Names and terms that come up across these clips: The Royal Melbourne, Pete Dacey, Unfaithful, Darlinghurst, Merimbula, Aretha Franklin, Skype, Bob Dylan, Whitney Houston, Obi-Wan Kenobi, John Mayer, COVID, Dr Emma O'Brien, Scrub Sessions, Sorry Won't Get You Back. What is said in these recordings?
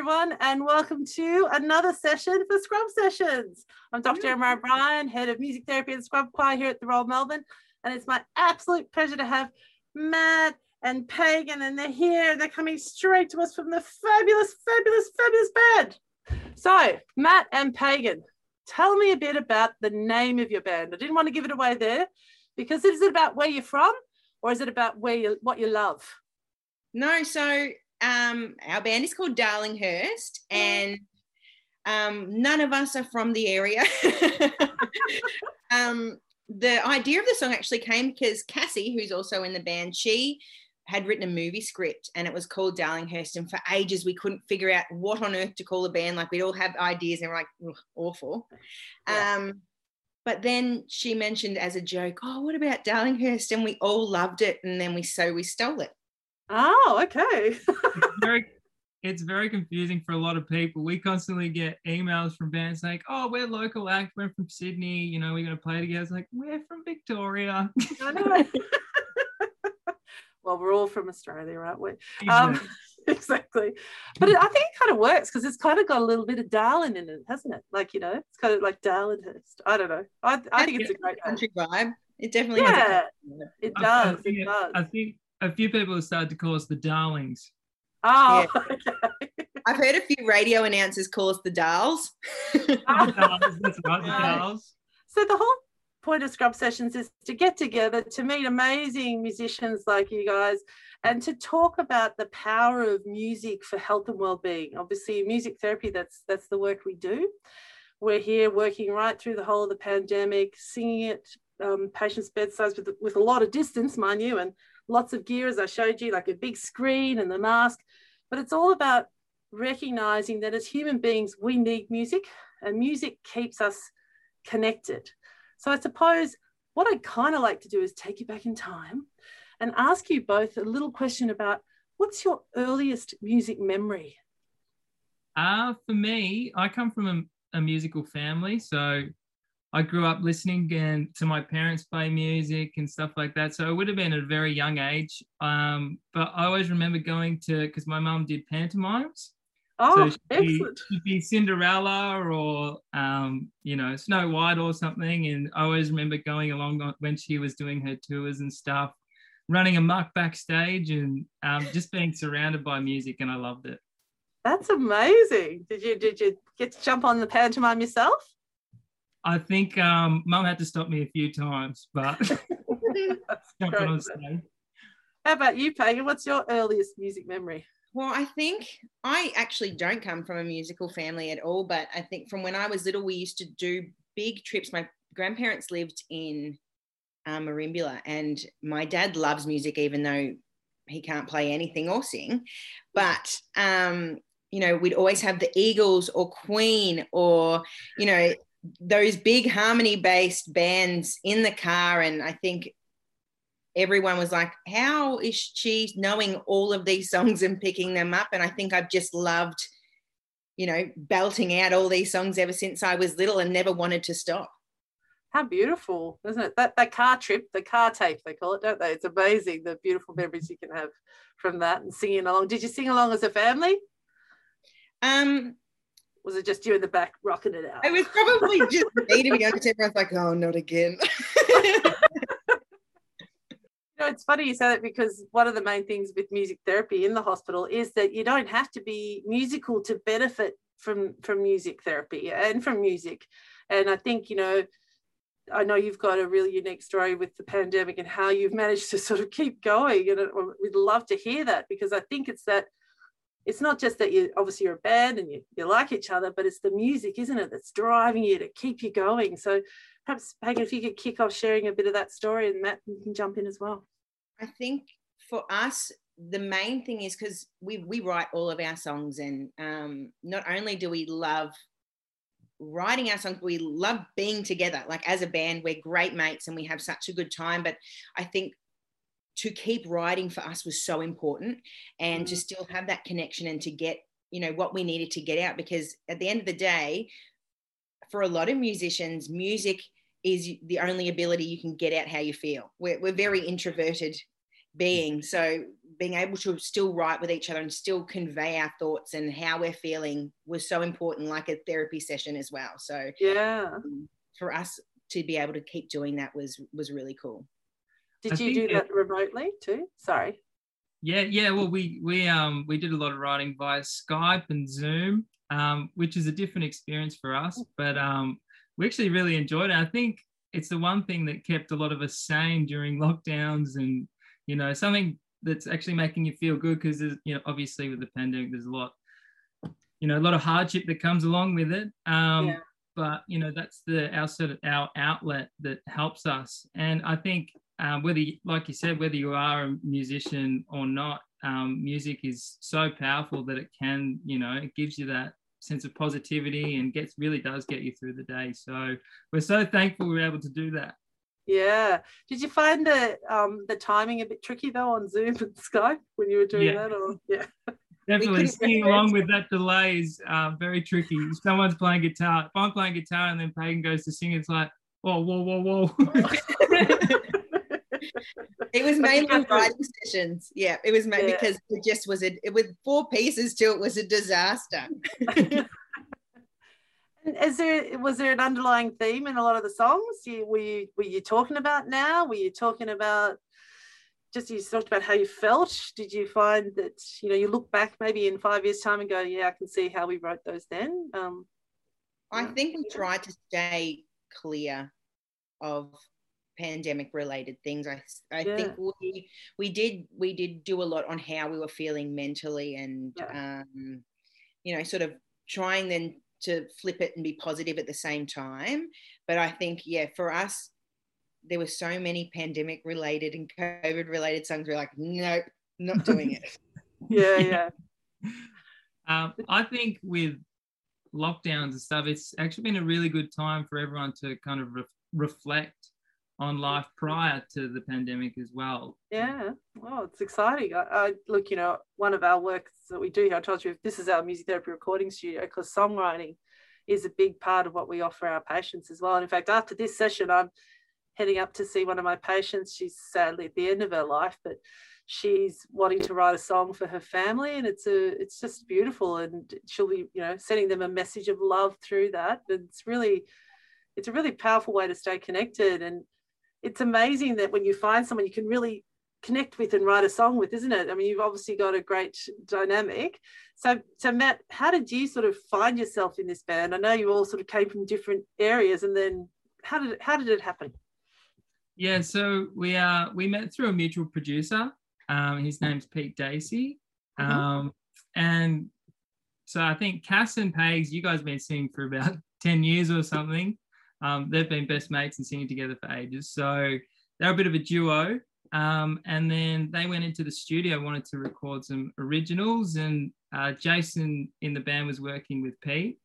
everyone, and welcome to another session for Scrub Sessions. I'm Dr Emma O'Brien, Head of Music Therapy and Scrub Choir here at the Royal Melbourne, and it's my absolute pleasure to have Matt and Pagan, and they're here. They're coming straight to us from the fabulous, fabulous, fabulous band. So, Matt and Pagan, tell me a bit about the name of your band. I didn't want to give it away there, because is it about where you're from, or is it about where you, what you love? No, so our band is called Darlinghurst, and none of us are from the area. The idea of the song actually came because Cassie, who's also in the band, she had written a movie script and it was called Darlinghurst, and for ages we couldn't figure out what on earth to call the band. Like, we'd all have ideas and we're like, awful. Yeah. But then she mentioned as a joke, oh, what about Darlinghurst? And we all loved it, and then we stole it. Oh, okay. It's very confusing for a lot of people. We constantly get emails from bands like, oh, we're local act, we're from Sydney, you know, we're going to play together. It's like, we're from Victoria. I know. Well, we're all from Australia, aren't we? Exactly. But I think it kind of works because it's kind of got a little bit of Darlin in it, hasn't it? Like, you know, it's kind of like Darlinghurst. I don't know. I think it's a great country vibe. It definitely has. Yeah, it does. It does. I think a few people have started to call us the Darlings. Oh, yeah. Okay. I've heard a few radio announcers call us the Darls. That's right, the Darls. So the whole point of Scrub Sessions is to get together, to meet amazing musicians like you guys, and to talk about the power of music for health and well-being. Obviously, music therapy, that's the work we do. We're here working right through the whole of the pandemic, singing it, patients' bedsides with a lot of distance, mind you, and lots of gear, as I showed you, like a big screen and the mask. But it's all about recognising that as human beings, we need music, and music keeps us connected. So I suppose what I'd kind of like to do is take you back in time and ask you both a little question about what's your earliest music memory? For me, I come from a musical family. So I grew up listening and to my parents play music and stuff like that. So it would have been at a very young age. But I always remember going to, because my mum did pantomimes. Oh, so she'd be Cinderella or, you know, Snow White or something. And I always remember going along when she was doing her tours and stuff, running amok backstage and just being surrounded by music, and I loved it. That's amazing. Did you get to jump on the pantomime yourself? I think Mum had to stop me a few times, but jumping on stage. How about you, Pagan? What's your earliest music memory? Well, I think I actually don't come from a musical family at all, but I think from when I was little, we used to do big trips. My grandparents lived in Merimbula, and my dad loves music, even though he can't play anything or sing. But, you know, we'd always have the Eagles or Queen or, you know, those big harmony-based bands in the car, and I think everyone was like, how is she knowing all of these songs and picking them up? And I think I've just loved, you know, belting out all these songs ever since I was little and never wanted to stop. How beautiful, isn't it? That car trip, the car tape, they call it, don't they? It's amazing the beautiful memories you can have from that and singing along. Did you sing along as a family? Was it just you in the back rocking it out? It was probably just me, to be honest. Everyone's like, oh, not again. You know, it's funny you say that, because one of the main things with music therapy in the hospital is that you don't have to be musical to benefit from music therapy and from music. And I think, you know, I know you've got a really unique story with the pandemic and how you've managed to sort of keep going. And we'd love to hear that, because I think it's that, it's not just that you obviously you're a band and you like each other, but it's the music, isn't it, that's driving you to keep you going. So perhaps, Pagan, if you could kick off sharing a bit of that story, and Matt, you can jump in as well. I think for us, the main thing is, because we write all of our songs, and not only do we love writing our songs, we love being together. Like, as a band, we're great mates and we have such a good time. But I think to keep writing for us was so important, and to still have that connection and to get, you know, what we needed to get out, because at the end of the day, for a lot of musicians, music is the only ability you can get out how you feel. We're very introverted being. So being able to still write with each other and still convey our thoughts and how we're feeling was so important, like a therapy session as well. So yeah, for us to be able to keep doing that was really cool. Did you do that remotely too? Sorry. Yeah. Well, we did a lot of writing via Skype and Zoom, which is a different experience for us, but we actually really enjoyed it. I think it's the one thing that kept a lot of us sane during lockdowns, and, you know, something that's actually making you feel good, because, you know, obviously with the pandemic, there's a lot of hardship that comes along with it. Yeah. But, you know, that's our outlet that helps us. And I think whether you are a musician or not, music is so powerful that it can, you know, it gives you that sense of positivity and really does get you through the day. So we're so thankful we were able to do that. Yeah. Did you find the timing a bit tricky though on Zoom and Skype when you were doing that? Or yeah. Definitely singing along with that delay is very tricky. If someone's playing guitar, if I'm playing guitar and then Peyton goes to sing, it's like, whoa. It was mainly writing sessions. Yeah, it was mainly because it just was with four pieces till it was a disaster. And was there an underlying theme in a lot of the songs? Were you talking about now? Were you talking about you talked about how you felt? Did you find that, you know, you look back maybe in 5 years' time and go, yeah, I can see how we wrote those then? I think we tried to stay clear of pandemic related things. I think we did do a lot on how we were feeling mentally, and you know, sort of trying then to flip it and be positive at the same time. But I think for us there were so many pandemic related and COVID related songs, we're like, nope, not doing it. I think with lockdowns and stuff, it's actually been a really good time for everyone to kind of reflect on life prior to the pandemic as well. Yeah, well, it's exciting. I look, you know, one of our works that we do here, I told you, this is our music therapy recording studio, because songwriting is a big part of what we offer our patients as well. And in fact, after this session, I'm heading up to see one of my patients. She's sadly at the end of her life, but she's wanting to write a song for her family, and it's just beautiful. And she'll be, you know, sending them a message of love through that. And it's a really powerful way to stay connected. And it's amazing that when you find someone you can really connect with and write a song with, isn't it? I mean, you've obviously got a great dynamic. So Matt, how did you sort of find yourself in this band? I know you all sort of came from different areas, and then how did it happen? Yeah, so we met through a mutual producer. His name's Pete Dacey. And so I think Cass and Pags, you guys have been singing for about 10 years or something. They've been best mates and singing together for ages. So they're a bit of a duo. And then they went into the studio, wanted to record some originals, and Jason in the band was working with Pete.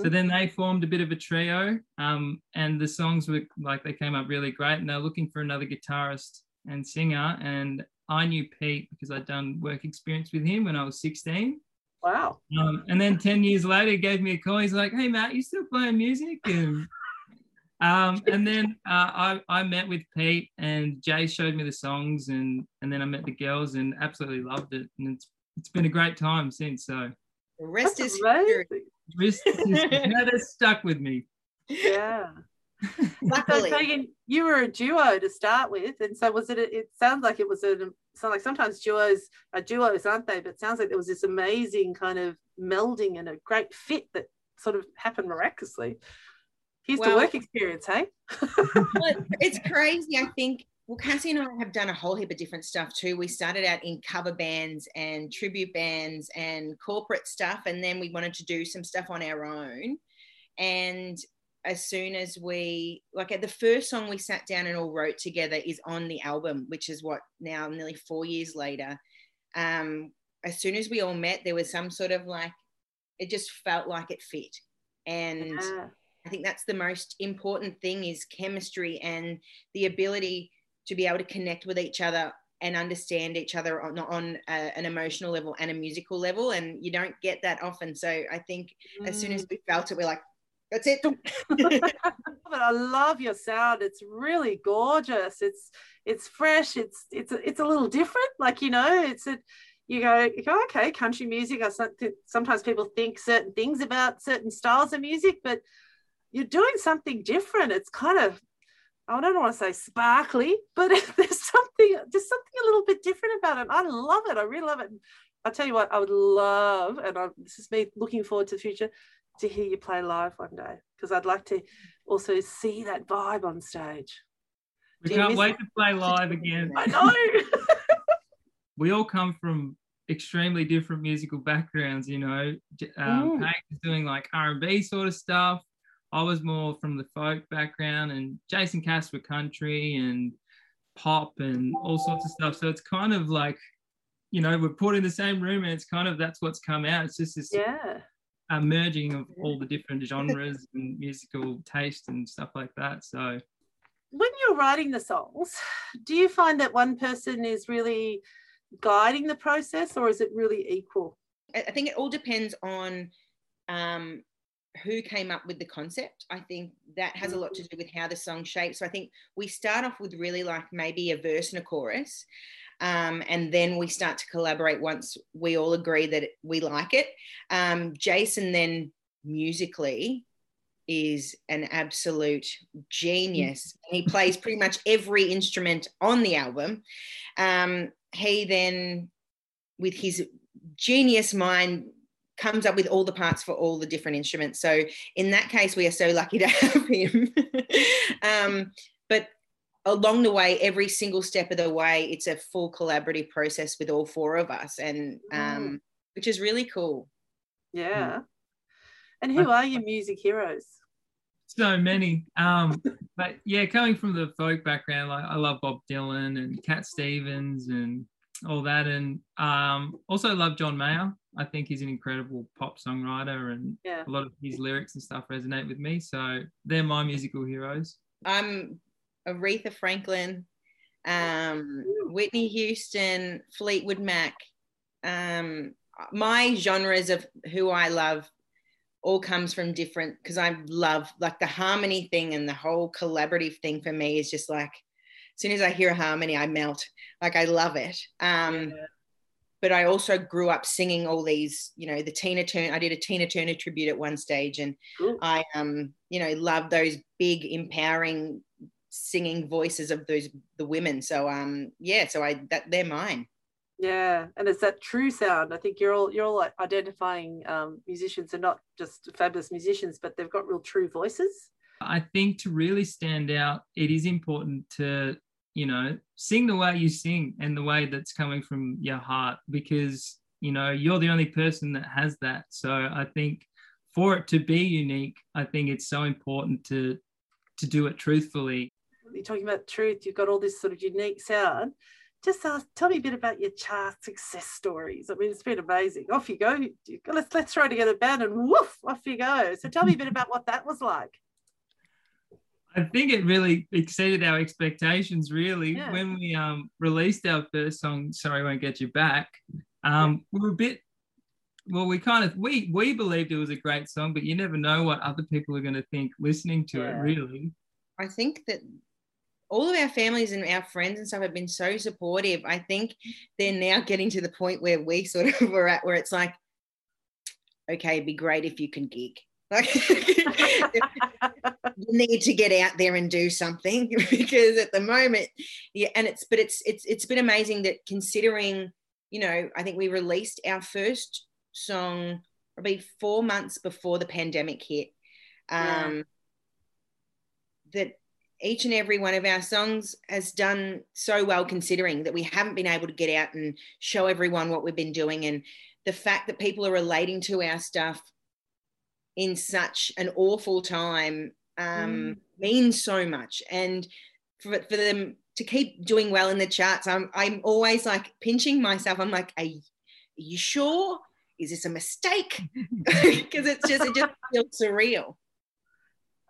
So then they formed a bit of a trio, and the songs were like, they came up really great, and they were looking for another guitarist and singer. And I knew Pete because I'd done work experience with him when I was 16. Wow. And then 10 years later, he gave me a call. He's like, hey, Matt, you still playing music? And then I met with Pete, and Jay showed me the songs, and then I met the girls and absolutely loved it. And it's been a great time since. So the rest is that has stuck with me. Yeah. Luckily. So Megan, you were a duo to start with, and so was it? It sounds like it was like sometimes duos are duos, aren't they? But it sounds like there was this amazing kind of melding and a great fit that sort of happened miraculously. Here's the work experience, hey? It's crazy, I think. Well, Cassie and I have done a whole heap of different stuff too. We started out in cover bands and tribute bands and corporate stuff, and then we wanted to do some stuff on our own. And as soon as the first song we sat down and all wrote together is on the album, which is what now nearly 4 years later. As soon as we all met, there was some sort of like, it just felt like it fit. And I think that's the most important thing, is chemistry and the ability to be able to connect with each other and understand each other on an emotional level and a musical level. And you don't get that often. So I think as soon as we felt it, we're like, That's it. I love your sound. It's really gorgeous. It's fresh. It's a little different. Like, you know, you go, okay, country music. Sometimes people think certain things about certain styles of music, but you're doing something different. It's kind of, I don't want to say sparkly, but there's something a little bit different about it. I love it. I really love it. I'll tell you what, I would love, and this is me looking forward to the future, to hear you play live one day, because I'd like to also see that vibe on stage. We can't wait to play live again. I know. We all come from extremely different musical backgrounds, you know. Paige is doing like R&B sort of stuff. I was more from the folk background, and Jason Cass were country and pop and all sorts of stuff. So it's kind of like, you know, we're put in the same room, and it's kind of, that's what's come out. It's just this merging of all the different genres and musical taste and stuff like that. So when you're writing the songs, do you find that one person is really guiding the process, or is it really equal? I think it all depends on who came up with the concept. I think that has a lot to do with how the song shapes. So I think we start off with really like maybe a verse and a chorus, and then we start to collaborate once we all agree that we like it. Jason then musically is an absolute genius. And he plays pretty much every instrument on the album. He then, with his genius mind, comes up with all the parts for all the different instruments. So in that case, we are so lucky to have him. But along the way, every single step of the way, it's a full collaborative process with all four of us, and which is really cool. Yeah. And who are your music heroes? So many. But yeah, coming from the folk background, like I love Bob Dylan and Cat Stevens and all that, and also love John Mayer. I think he's an incredible pop songwriter, and a lot of his lyrics and stuff resonate with me. So they're my musical heroes. I'm Aretha Franklin, Whitney Houston, Fleetwood Mac. My genres of who I love all comes from different, because I love like the harmony thing, and the whole collaborative thing for me is just like, as soon as I hear a harmony, I melt. Like, I love it. But I also grew up singing all these, you know, the Tina Turner. I did a Tina Turner tribute at one stage, and I, you know, love those big empowering singing voices of the women. So they're mine. Yeah, and it's that true sound. I think you're all identifying musicians, and not just fabulous musicians, but they've got real true voices. I think to really stand out, it is important to, you know, sing the way you sing and the way that's coming from your heart, because, you know, you're the only person that has that. So I think for it to be unique, I think it's so important to do it truthfully. You're talking about truth. You've got all this sort of unique sound. Just tell me a bit about your chart success stories. I mean, it's been amazing. Off you go. Let's throw together a band and woof, off you go. So tell me a bit about what that was like. I think it really exceeded our expectations, really. Yeah. When we released our first song, Sorry Won't Get You Back, we were a bit, well, we believed it was a great song, but you never know what other people are going to think listening to it, really. I think that all of our families and our friends and stuff have been so supportive. I think they're now getting to the point where we sort of were at, where it's like, okay, it'd be great if you can gig. You need to get out there and do something, because at the moment, it's been amazing that, considering, you know, I think we released our first song probably 4 months before the pandemic hit. That each and every one of our songs has done so well, considering that we haven't been able to get out and show everyone what we've been doing, and the fact that people are relating to our stuff in such an awful time means so much. And for them to keep doing well in the charts, I'm always like pinching myself. I'm like, are you sure? Is this a mistake? Because it just feels surreal.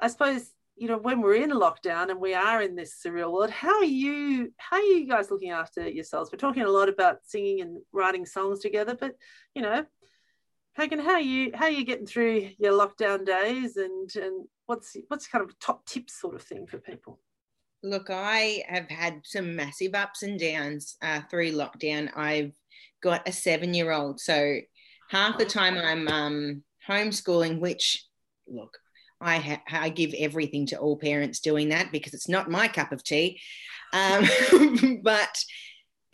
I suppose, you know, when we're in lockdown and we are in this surreal world, how are you guys looking after yourselves? We're talking a lot about singing and writing songs together, but, you know, Hagan, how are you getting through your lockdown days, and what's kind of top tips sort of thing for people? Look, I have had some massive ups and downs through lockdown. I've got a 7-year-old, so half the time I'm homeschooling, which, look, I give everything to all parents doing that because it's not my cup of tea. But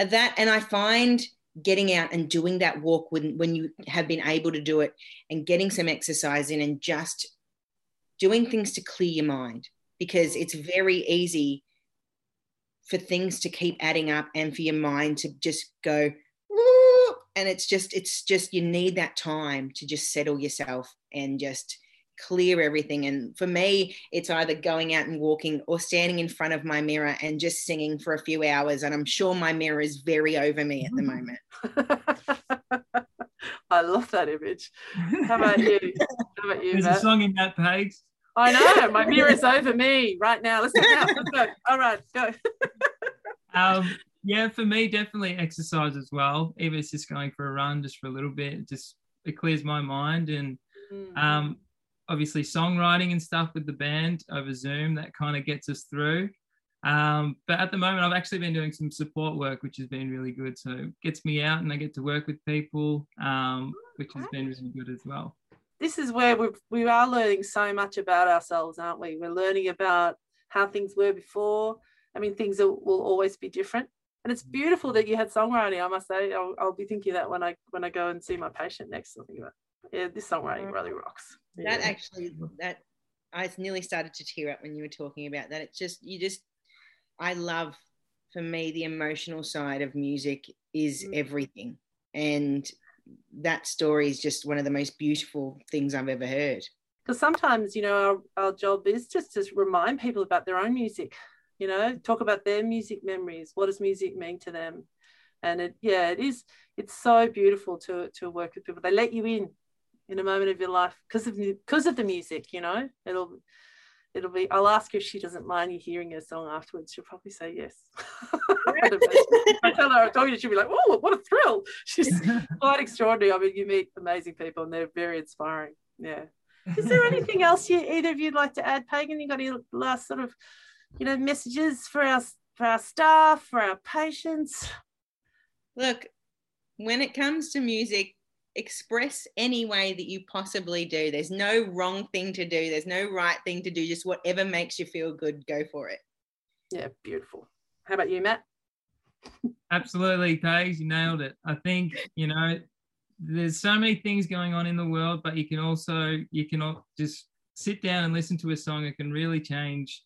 that, and I find getting out and doing that walk when you have been able to do it and getting some exercise in and just doing things to clear your mind, because it's very easy for things to keep adding up and for your mind to just go, and it's just you need that time to just settle yourself and just clear everything. And for me, it's either going out and walking or standing in front of my mirror and just singing for a few hours, and I'm sure my mirror is very over me at the moment. I love that image. How about you There's Matt? A song in that page. I know, my mirror is over me right now. Let's go. All right, go. Yeah, for me, definitely exercise as well. Even if it's just going for a run just for a little bit, it clears my mind. And obviously songwriting and stuff with the band over Zoom, that kind of gets us through. But at the moment, I've actually been doing some support work, which has been really good. So it gets me out and I get to work with people, which has been really good as well. This is where we are learning so much about ourselves, aren't we? We're learning about how things were before. I mean, things will always be different. And it's beautiful that you had songwriting, I must say. I'll be thinking that when I go and see my patient next. I'll think about, yeah, this songwriting really rocks. Yeah. That I nearly started to tear up when you were talking about that. It's just, I love, for me, the emotional side of music is everything. And that story is just one of the most beautiful things I've ever heard. Because sometimes, our job is just to remind people about their own music. Talk about their music memories. What does music mean to them? And it's so beautiful to work with people. They let you in a moment of your life because of the music. It'll be. I'll ask her if she doesn't mind you hearing her song afterwards. She'll probably say yes. I tell her I'm talking to. She'll be like, "Oh, what a thrill!" She's quite extraordinary. I mean, you meet amazing people, and they're very inspiring. Yeah. Is there anything else either of you'd like to add, Pagan? You got any last sort of messages for our staff, for our patients? Look, when it comes to music, express any way that you possibly do. There's no wrong thing to do. There's no right thing to do. Just whatever makes you feel good, go for it. Yeah, beautiful. How about you, Matt? Absolutely, Paige, you nailed it. I think, there's so many things going on in the world, but you can just sit down and listen to a song. It can really change,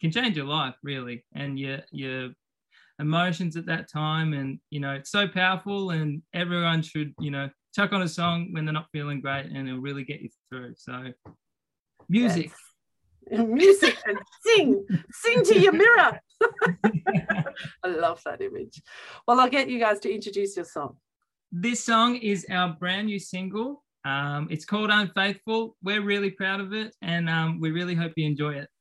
can change your life really, and your emotions at that time. And, it's so powerful, and everyone should, chuck on a song when they're not feeling great, and it'll really get you through. So music. Yes. Music and sing. Sing to your mirror. I love that image. Well, I'll get you guys to introduce your song. This song is our brand new single. It's called Unfaithful. We're really proud of it, and we really hope you enjoy it.